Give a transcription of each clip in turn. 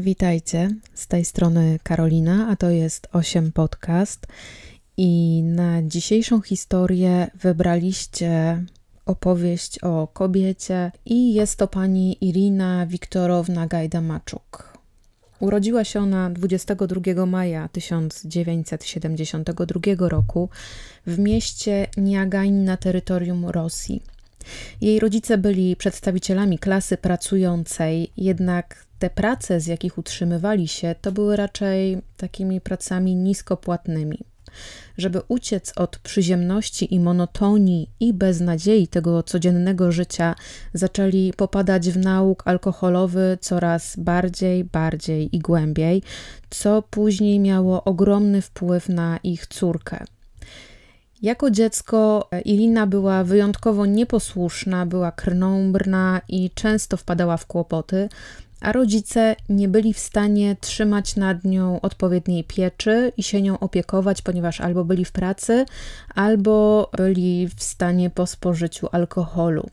Witajcie, z tej strony Karolina, a to jest 8 Podcast i na dzisiejszą historię wybraliście opowieść o kobiecie i jest to pani Irina Wiktorowna Gajdamaczuk. Urodziła się ona 22 maja 1972 roku w mieście Niagań na terytorium Rosji. Jej rodzice byli przedstawicielami klasy pracującej, jednak te prace, z jakich utrzymywali się, to były raczej takimi pracami niskopłatnymi. Żeby uciec od przyziemności i monotonii i beznadziei tego codziennego życia, zaczęli popadać w nauk alkoholowy coraz bardziej i głębiej, co później miało ogromny wpływ na ich córkę. Jako dziecko Irina była wyjątkowo nieposłuszna, była krnąbrna i często wpadała w kłopoty, a rodzice nie byli w stanie trzymać nad nią odpowiedniej pieczy i się nią opiekować, ponieważ albo byli w pracy, albo byli w stanie po spożyciu alkoholu.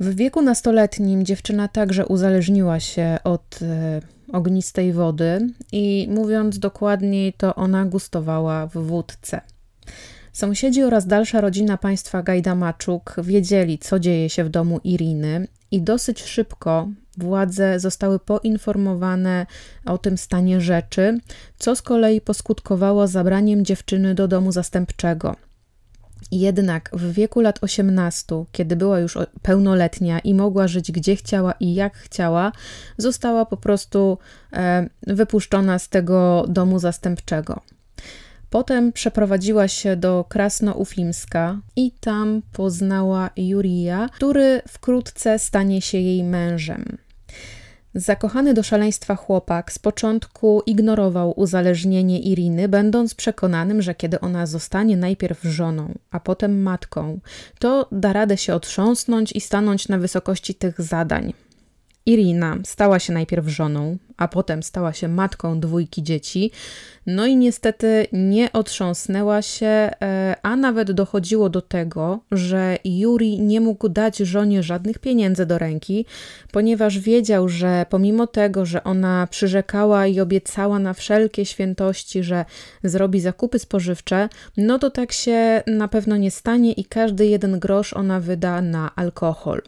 W wieku nastoletnim dziewczyna także uzależniła się od ognistej wody i mówiąc dokładniej, to ona gustowała w wódce. Sąsiedzi oraz dalsza rodzina państwa Gajdamaczuk wiedzieli, co dzieje się w domu Iriny i dosyć szybko władze zostały poinformowane o tym stanie rzeczy, co z kolei poskutkowało zabraniem dziewczyny do domu zastępczego. Jednak w wieku lat 18, kiedy była już pełnoletnia i mogła żyć gdzie chciała i jak chciała, została po prostu wypuszczona z tego domu zastępczego. Potem przeprowadziła się do Krasnoufimska i tam poznała Jurija, który wkrótce stanie się jej mężem. Zakochany do szaleństwa chłopak z początku ignorował uzależnienie Iriny, będąc przekonanym, że kiedy ona zostanie najpierw żoną, a potem matką, to da radę się otrząsnąć i stanąć na wysokości tych zadań. Irina stała się najpierw żoną, a potem stała się matką 2 dzieci, no i niestety nie otrząsnęła się, a nawet dochodziło do tego, że Jurij nie mógł dać żonie żadnych pieniędzy do ręki, ponieważ wiedział, że pomimo tego, że ona przyrzekała i obiecała na wszelkie świętości, że zrobi zakupy spożywcze, no to tak się na pewno nie stanie i każdy 1 grosz ona wyda na alkohol.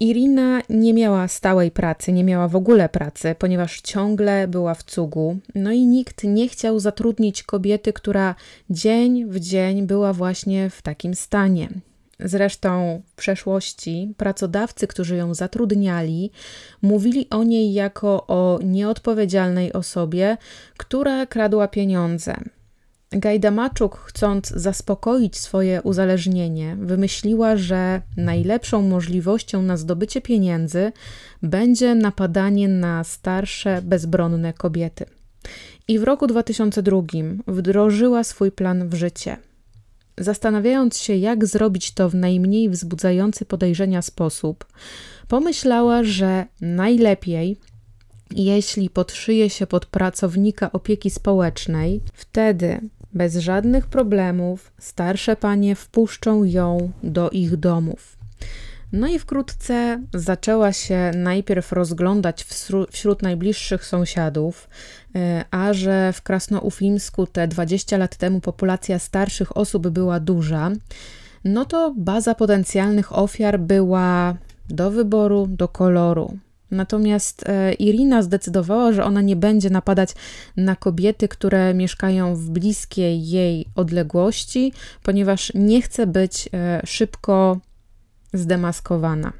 Irina nie miała stałej pracy, nie miała w ogóle pracy, ponieważ ciągle była w cugu, no i nikt nie chciał zatrudnić kobiety, która dzień w dzień była właśnie w takim stanie. Zresztą w przeszłości pracodawcy, którzy ją zatrudniali, mówili o niej jako o nieodpowiedzialnej osobie, która kradła pieniądze. Gajdamaczuk, chcąc zaspokoić swoje uzależnienie, wymyśliła, że najlepszą możliwością na zdobycie pieniędzy będzie napadanie na starsze, bezbronne kobiety. I w roku 2002 wdrożyła swój plan w życie. Zastanawiając się, jak zrobić to w najmniej wzbudzający podejrzenia sposób, pomyślała, że najlepiej, jeśli podszyje się pod pracownika opieki społecznej, wtedy bez żadnych problemów starsze panie wpuszczą ją do ich domów. No i wkrótce zaczęła się najpierw rozglądać wśród najbliższych sąsiadów, a że w Krasnoufimsku te 20 lat temu populacja starszych osób była duża, no to baza potencjalnych ofiar była do wyboru, do koloru. Natomiast Irina zdecydowała, że ona nie będzie napadać na kobiety, które mieszkają w bliskiej jej odległości, ponieważ nie chce być szybko zdemaskowana.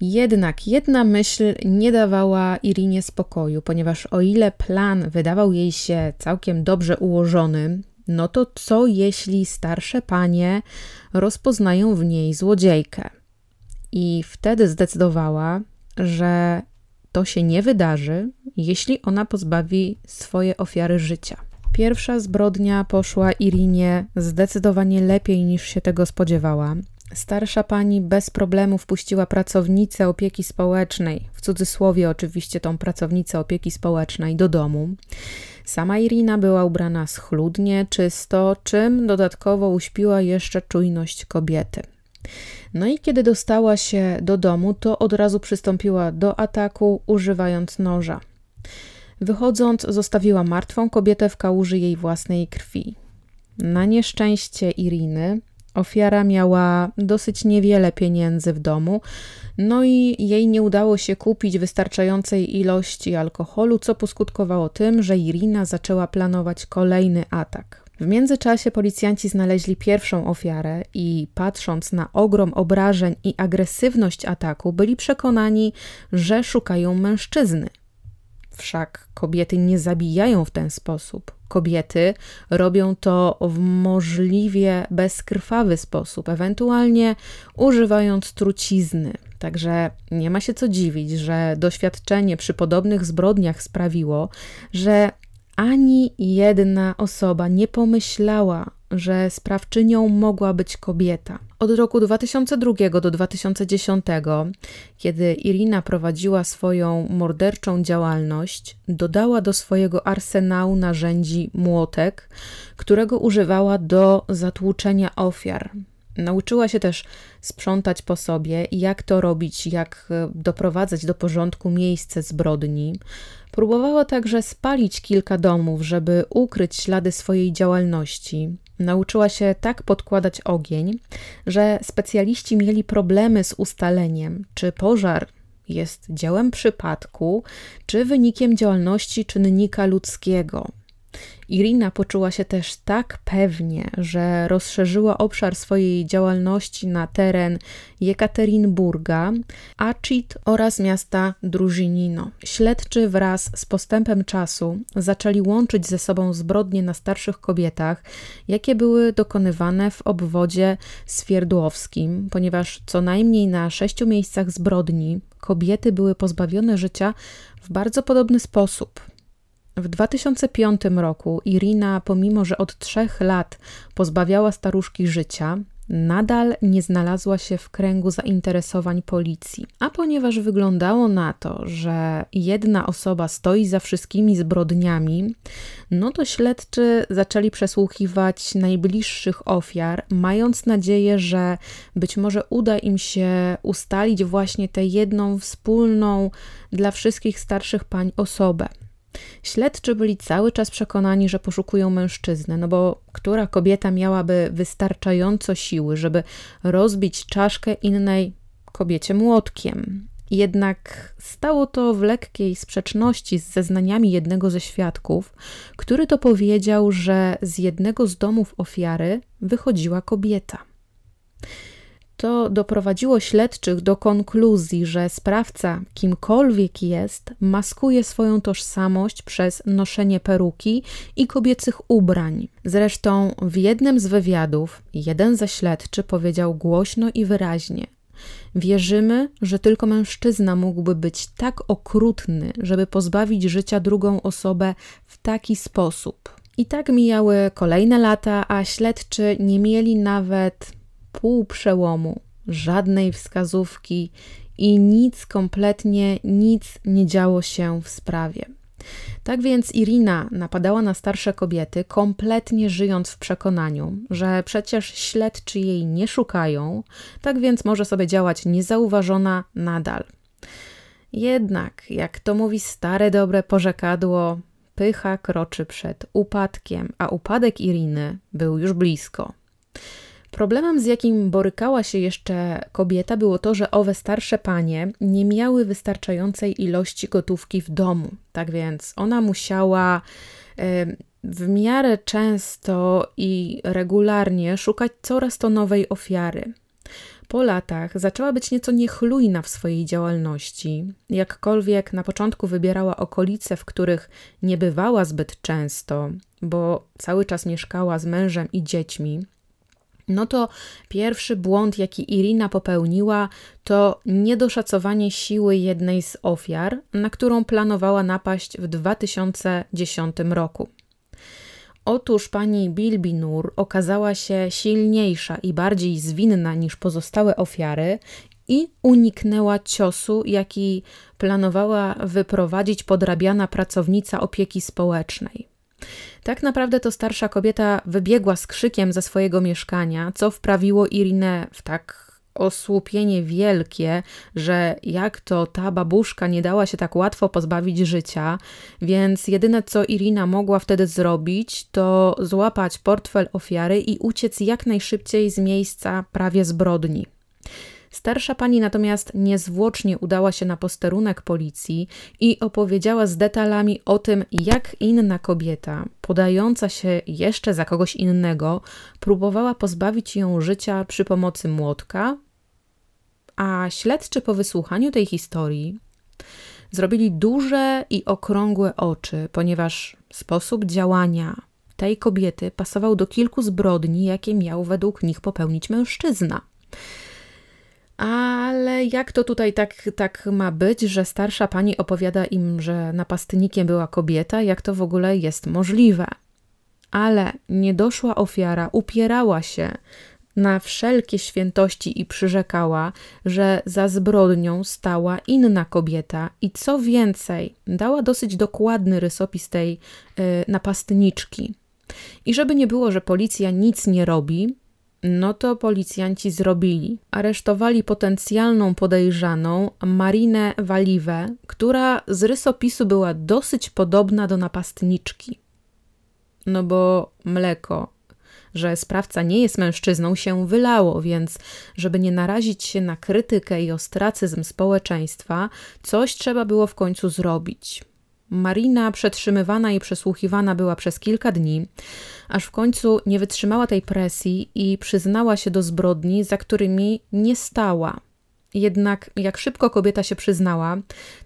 Jednak jedna myśl nie dawała Irinie spokoju, ponieważ o ile plan wydawał jej się całkiem dobrze ułożony, no to co jeśli starsze panie rozpoznają w niej złodziejkę? I wtedy zdecydowała, że to się nie wydarzy, jeśli ona pozbawi swoje ofiary życia. Pierwsza zbrodnia poszła Irinie zdecydowanie lepiej niż się tego spodziewała. Starsza pani bez problemu wpuściła pracownicę opieki społecznej, w cudzysłowie oczywiście tą pracownicę opieki społecznej, do domu. Sama Irina była ubrana schludnie, czysto, czym dodatkowo uśpiła jeszcze czujność kobiety. No i kiedy dostała się do domu, to od razu przystąpiła do ataku, używając noża. Wychodząc, zostawiła martwą kobietę w kałuży jej własnej krwi. Na nieszczęście Iriny ofiara miała dosyć niewiele pieniędzy w domu, no i jej nie udało się kupić wystarczającej ilości alkoholu, co poskutkowało tym, że Irina zaczęła planować kolejny atak. W międzyczasie policjanci znaleźli pierwszą ofiarę i patrząc na ogrom obrażeń i agresywność ataku, byli przekonani, że szukają mężczyzny. Wszak kobiety nie zabijają w ten sposób. Kobiety robią to w możliwie bezkrwawy sposób, ewentualnie używając trucizny. Także nie ma się co dziwić, że doświadczenie przy podobnych zbrodniach sprawiło, że ani jedna osoba nie pomyślała, że sprawczynią mogła być kobieta. Od roku 2002 do 2010, kiedy Irina prowadziła swoją morderczą działalność, dodała do swojego arsenału narzędzi młotek, którego używała do zatłuczenia ofiar. Nauczyła się też sprzątać po sobie, jak to robić, jak doprowadzać do porządku miejsce zbrodni. Próbowała także spalić kilka domów, żeby ukryć ślady swojej działalności. Nauczyła się tak podkładać ogień, że specjaliści mieli problemy z ustaleniem, czy pożar jest dziełem przypadku, czy wynikiem działalności czynnika ludzkiego. Irina poczuła się też tak pewnie, że rozszerzyła obszar swojej działalności na teren Jekaterynburga, Achit oraz miasta Drużinino. Śledczy wraz z postępem czasu zaczęli łączyć ze sobą zbrodnie na starszych kobietach, jakie były dokonywane w obwodzie swierdłowskim, ponieważ co najmniej na 6 miejscach zbrodni kobiety były pozbawione życia w bardzo podobny sposób. W 2005 roku Irina, pomimo że od 3 lat pozbawiała staruszki życia, nadal nie znalazła się w kręgu zainteresowań policji. A ponieważ wyglądało na to, że jedna osoba stoi za wszystkimi zbrodniami, no to śledczy zaczęli przesłuchiwać najbliższych ofiar, mając nadzieję, że być może uda im się ustalić właśnie tę jedną wspólną dla wszystkich starszych pań osobę. Śledczy byli cały czas przekonani, że poszukują mężczyznę, no bo która kobieta miałaby wystarczająco siły, żeby rozbić czaszkę innej kobiecie młotkiem. Jednak stało to w lekkiej sprzeczności z zeznaniami jednego ze świadków, który to powiedział, że z jednego z domów ofiary wychodziła kobieta. To doprowadziło śledczych do konkluzji, że sprawca, kimkolwiek jest, maskuje swoją tożsamość przez noszenie peruki i kobiecych ubrań. Zresztą w jednym z wywiadów jeden ze śledczy powiedział głośno i wyraźnie: wierzymy, że tylko mężczyzna mógłby być tak okrutny, żeby pozbawić życia drugą osobę w taki sposób. I tak mijały kolejne lata, a śledczy nie mieli nawet pół przełomu, żadnej wskazówki i nic nie działo się w sprawie. Tak więc Irina napadała na starsze kobiety, kompletnie żyjąc w przekonaniu, że przecież śledczy jej nie szukają, tak więc może sobie działać niezauważona nadal. Jednak, jak to mówi stare dobre porzekadło, pycha kroczy przed upadkiem, a upadek Iriny był już blisko. Problemem, z jakim borykała się jeszcze kobieta, było to, że owe starsze panie nie miały wystarczającej ilości gotówki w domu. Tak więc ona musiała w miarę często i regularnie szukać coraz to nowej ofiary. Po latach zaczęła być nieco niechlujna w swojej działalności. Jakkolwiek na początku wybierała okolice, w których nie bywała zbyt często, bo cały czas mieszkała z mężem i dziećmi, no to pierwszy błąd, jaki Irina popełniła, to niedoszacowanie siły jednej z ofiar, na którą planowała napaść w 2010 roku. Otóż pani Bilbinur okazała się silniejsza i bardziej zwinna niż pozostałe ofiary i uniknęła ciosu, jaki planowała wyprowadzić podrabiana pracownica opieki społecznej. Tak naprawdę to starsza kobieta wybiegła z krzykiem ze swojego mieszkania, co wprawiło Irinę w tak osłupienie wielkie, że jak to ta babuszka nie dała się tak łatwo pozbawić życia, więc jedyne co Irina mogła wtedy zrobić, to złapać portfel ofiary i uciec jak najszybciej z miejsca prawie zbrodni. Starsza pani natomiast niezwłocznie udała się na posterunek policji i opowiedziała z detalami o tym, jak inna kobieta, podająca się jeszcze za kogoś innego, próbowała pozbawić ją życia przy pomocy młotka, a śledczy po wysłuchaniu tej historii zrobili duże i okrągłe oczy, ponieważ sposób działania tej kobiety pasował do kilku zbrodni, jakie miał według nich popełnić mężczyzna. Ale jak to tutaj tak ma być, że starsza pani opowiada im, że napastnikiem była kobieta? Jak to w ogóle jest możliwe? Ale niedoszła ofiara upierała się na wszelkie świętości i przyrzekała, że za zbrodnią stała inna kobieta. I co więcej, dała dosyć dokładny rysopis tej napastniczki. I żeby nie było, że policja nic nie robi, no to policjanci zrobili. Aresztowali potencjalną podejrzaną Marinę Waliwę, która z rysopisu była dosyć podobna do napastniczki. No bo mleko, że sprawca nie jest mężczyzną, się wylało, więc żeby nie narazić się na krytykę i ostracyzm społeczeństwa, coś trzeba było w końcu zrobić. Marina przetrzymywana i przesłuchiwana była przez kilka dni, aż w końcu nie wytrzymała tej presji i przyznała się do zbrodni, za którymi nie stała. Jednak jak szybko kobieta się przyznała,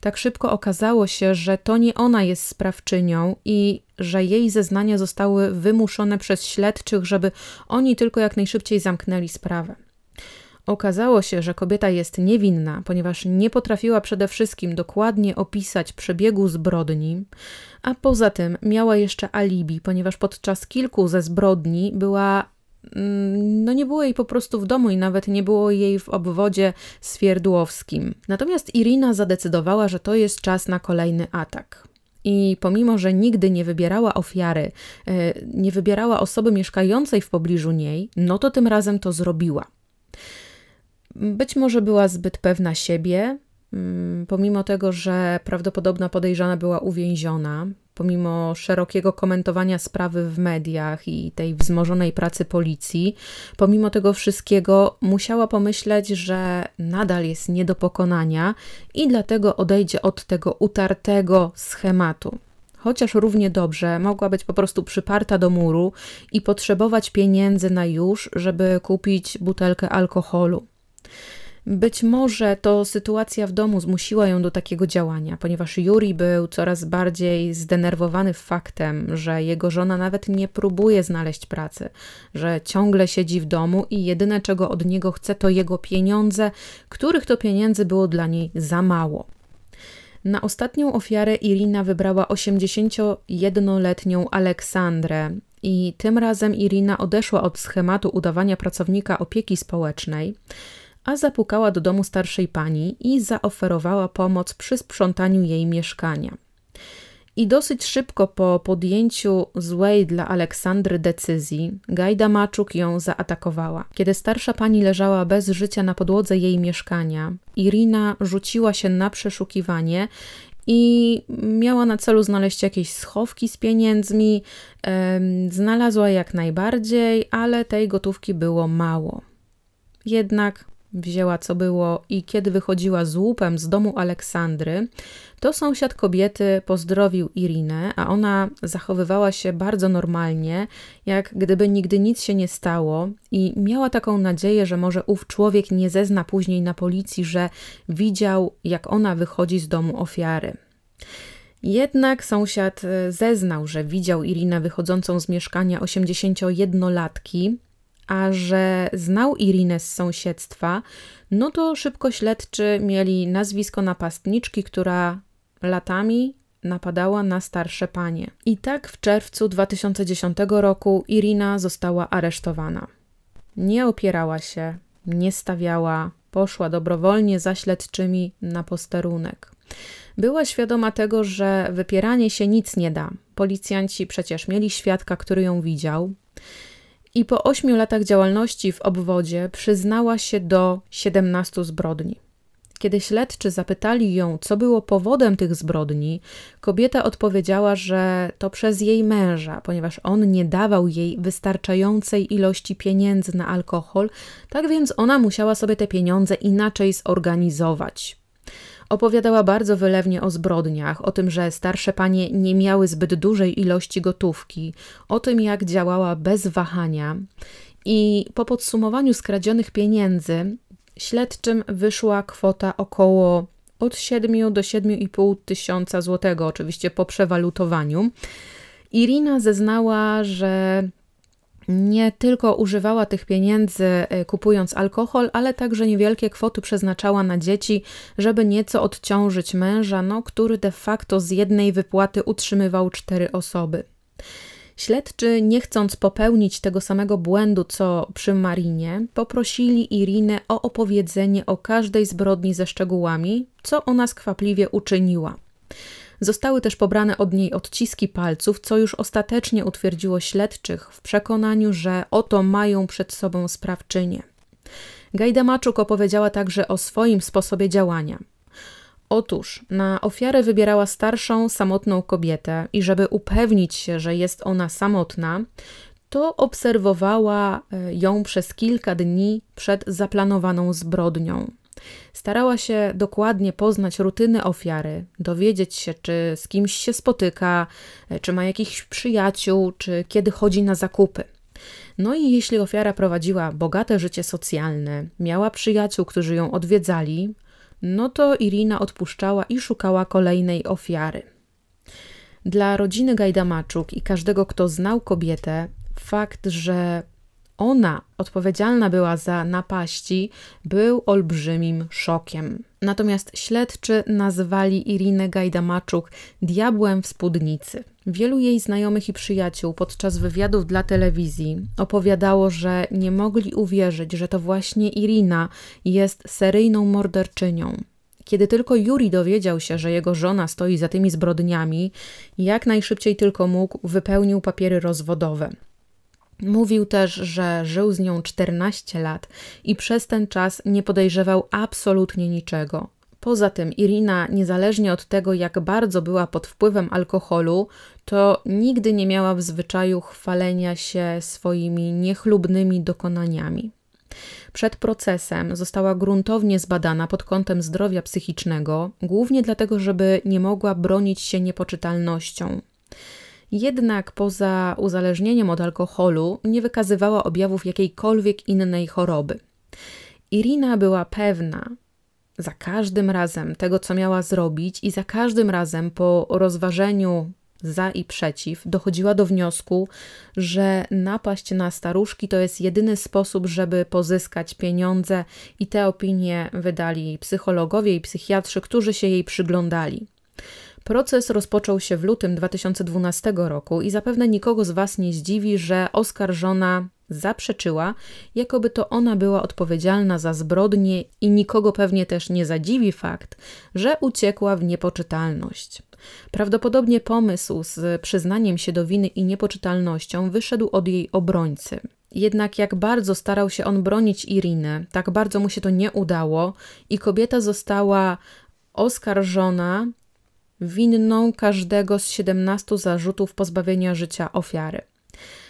tak szybko okazało się, że to nie ona jest sprawczynią i że jej zeznania zostały wymuszone przez śledczych, żeby oni tylko jak najszybciej zamknęli sprawę. Okazało się, że kobieta jest niewinna, ponieważ nie potrafiła przede wszystkim dokładnie opisać przebiegu zbrodni, a poza tym miała jeszcze alibi, ponieważ podczas kilku ze zbrodni była... No nie było jej po prostu w domu i nawet nie było jej w obwodzie swierdłowskim. Natomiast Irina zadecydowała, że to jest czas na kolejny atak. I pomimo, że nigdy nie wybierała ofiary, nie wybierała osoby mieszkającej w pobliżu niej, no to tym razem to zrobiła. Być może była zbyt pewna siebie, pomimo tego, że prawdopodobna podejrzana była uwięziona, pomimo szerokiego komentowania sprawy w mediach i tej wzmożonej pracy policji, pomimo tego wszystkiego musiała pomyśleć, że nadal jest nie do pokonania i dlatego odejdzie od tego utartego schematu. Chociaż równie dobrze mogła być po prostu przyparta do muru i potrzebować pieniędzy na już, żeby kupić butelkę alkoholu. Być może to sytuacja w domu zmusiła ją do takiego działania, ponieważ Jurij był coraz bardziej zdenerwowany faktem, że jego żona nawet nie próbuje znaleźć pracy, że ciągle siedzi w domu i jedyne czego od niego chce to jego pieniądze, których to pieniędzy było dla niej za mało. Na ostatnią ofiarę Irina wybrała 81-letnią Aleksandrę i tym razem Irina odeszła od schematu udawania pracownika opieki społecznej, a zapukała do domu starszej pani i zaoferowała pomoc przy sprzątaniu jej mieszkania. I dosyć szybko po podjęciu złej dla Aleksandry decyzji Gajdamaczuk ją zaatakowała. Kiedy starsza pani leżała bez życia na podłodze jej mieszkania, Irina rzuciła się na przeszukiwanie i miała na celu znaleźć jakieś schowki z pieniędzmi. Znalazła jak najbardziej, ale tej gotówki było mało. Jednak wzięła co było i kiedy wychodziła z łupem z domu Aleksandry, to sąsiad kobiety pozdrowił Irinę, a ona zachowywała się bardzo normalnie, jak gdyby nigdy nic się nie stało i miała taką nadzieję, że może ów człowiek nie zezna później na policji, że widział, jak ona wychodzi z domu ofiary. Jednak sąsiad zeznał, że widział Irinę wychodzącą z mieszkania 81-latki, a że znał Irinę z sąsiedztwa, no to szybko śledczy mieli nazwisko napastniczki, która latami napadała na starsze panie. I tak w czerwcu 2010 roku Irina została aresztowana. Nie opierała się, nie stawiała, poszła dobrowolnie za śledczymi na posterunek. Była świadoma tego, że wypieranie się nic nie da. Policjanci przecież mieli świadka, który ją widział. i po 8 latach działalności w obwodzie przyznała się do 17 zbrodni. Kiedy śledczy zapytali ją, co było powodem tych zbrodni, kobieta odpowiedziała, że to przez jej męża, ponieważ on nie dawał jej wystarczającej ilości pieniędzy na alkohol, tak więc ona musiała sobie te pieniądze inaczej zorganizować. Opowiadała bardzo wylewnie o zbrodniach, o tym, że starsze panie nie miały zbyt dużej ilości gotówki, o tym, jak działała bez wahania. I po podsumowaniu skradzionych pieniędzy śledczym wyszła kwota około od 7 do 7,5 tysiąca złotego, oczywiście po przewalutowaniu. Irina zeznała, że nie tylko używała tych pieniędzy kupując alkohol, ale także niewielkie kwoty przeznaczała na dzieci, żeby nieco odciążyć męża, który de facto z jednej wypłaty utrzymywał 4 osoby. Śledczy, nie chcąc popełnić tego samego błędu, co przy Marinie, poprosili Irinę o opowiedzenie o każdej zbrodni ze szczegółami, co ona skwapliwie uczyniła. Zostały też pobrane od niej odciski palców, co już ostatecznie utwierdziło śledczych w przekonaniu, że oto mają przed sobą sprawczynię. Gajdamaczuk opowiedziała także o swoim sposobie działania. Otóż na ofiarę wybierała starszą, samotną kobietę i żeby upewnić się, że jest ona samotna, to obserwowała ją przez kilka dni przed zaplanowaną zbrodnią. Starała się dokładnie poznać rutynę ofiary, dowiedzieć się, czy z kimś się spotyka, czy ma jakichś przyjaciół, czy kiedy chodzi na zakupy. I jeśli ofiara prowadziła bogate życie socjalne, miała przyjaciół, którzy ją odwiedzali, to Irina odpuszczała i szukała kolejnej ofiary. Dla rodziny Gajdamaczuk i każdego, kto znał kobietę, fakt, że ona odpowiedzialna była za napaści, był olbrzymim szokiem. Natomiast śledczy nazwali Irinę Gajdamaczuk diabłem w spódnicy. Wielu jej znajomych i przyjaciół podczas wywiadów dla telewizji opowiadało, że nie mogli uwierzyć, że to właśnie Irina jest seryjną morderczynią. Kiedy tylko Jurij dowiedział się, że jego żona stoi za tymi zbrodniami, jak najszybciej tylko mógł, wypełnił papiery rozwodowe. Mówił też, że żył z nią 14 lat i przez ten czas nie podejrzewał absolutnie niczego. Poza tym Irina, niezależnie od tego, jak bardzo była pod wpływem alkoholu, to nigdy nie miała w zwyczaju chwalenia się swoimi niechlubnymi dokonaniami. Przed procesem została gruntownie zbadana pod kątem zdrowia psychicznego, głównie dlatego, żeby nie mogła bronić się niepoczytalnością. Jednak poza uzależnieniem od alkoholu nie wykazywała objawów jakiejkolwiek innej choroby. Irina była pewna za każdym razem tego, co miała zrobić, i za każdym razem po rozważeniu za i przeciw dochodziła do wniosku, że napaść na staruszki to jest jedyny sposób, żeby pozyskać pieniądze, i te opinie wydali psychologowie i psychiatrzy, którzy się jej przyglądali. Proces rozpoczął się w lutym 2012 roku i zapewne nikogo z Was nie zdziwi, że oskarżona zaprzeczyła, jakoby to ona była odpowiedzialna za zbrodnie, i nikogo pewnie też nie zadziwi fakt, że uciekła w niepoczytalność. Prawdopodobnie pomysł z przyznaniem się do winy i niepoczytalnością wyszedł od jej obrońcy. Jednak jak bardzo starał się on bronić Irinę, tak bardzo mu się to nie udało i kobieta została oskarżona winną każdego z 17 zarzutów pozbawienia życia ofiary.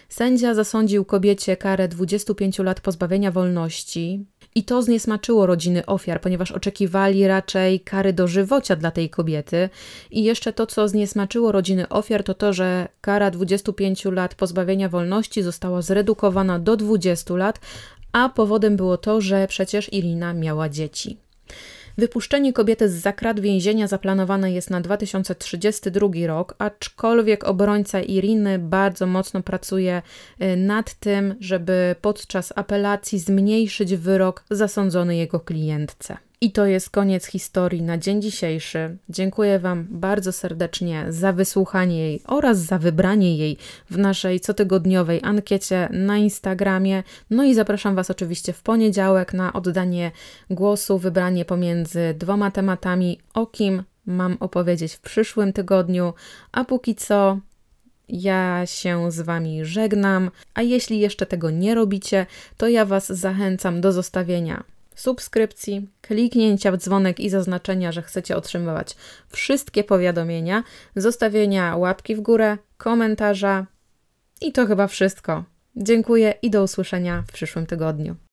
Sędzia zasądził kobiecie karę 25 lat pozbawienia wolności i to zniesmaczyło rodziny ofiar, ponieważ oczekiwali raczej kary dożywocia dla tej kobiety. I jeszcze to, co zniesmaczyło rodziny ofiar, to to, że kara 25 lat pozbawienia wolności została zredukowana do 20 lat, a powodem było to, że przecież Irina miała dzieci. Wypuszczenie kobiety z krat więzienia zaplanowane jest na 2032 rok, aczkolwiek obrońca Iriny bardzo mocno pracuje nad tym, żeby podczas apelacji zmniejszyć wyrok zasądzony jego klientce. I to jest koniec historii na dzień dzisiejszy. Dziękuję Wam bardzo serdecznie za wysłuchanie jej oraz za wybranie jej w naszej cotygodniowej ankiecie na Instagramie. I zapraszam Was oczywiście w poniedziałek na oddanie głosu, wybranie pomiędzy 2 tematami, o kim mam opowiedzieć w przyszłym tygodniu. A póki co Ja się z Wami żegnam, a jeśli jeszcze tego nie robicie, to ja Was zachęcam do zostawienia subskrypcji, kliknięcia w dzwonek i zaznaczenia, że chcecie otrzymywać wszystkie powiadomienia, zostawienia łapki w górę, komentarza i to chyba wszystko. Dziękuję i do usłyszenia w przyszłym tygodniu.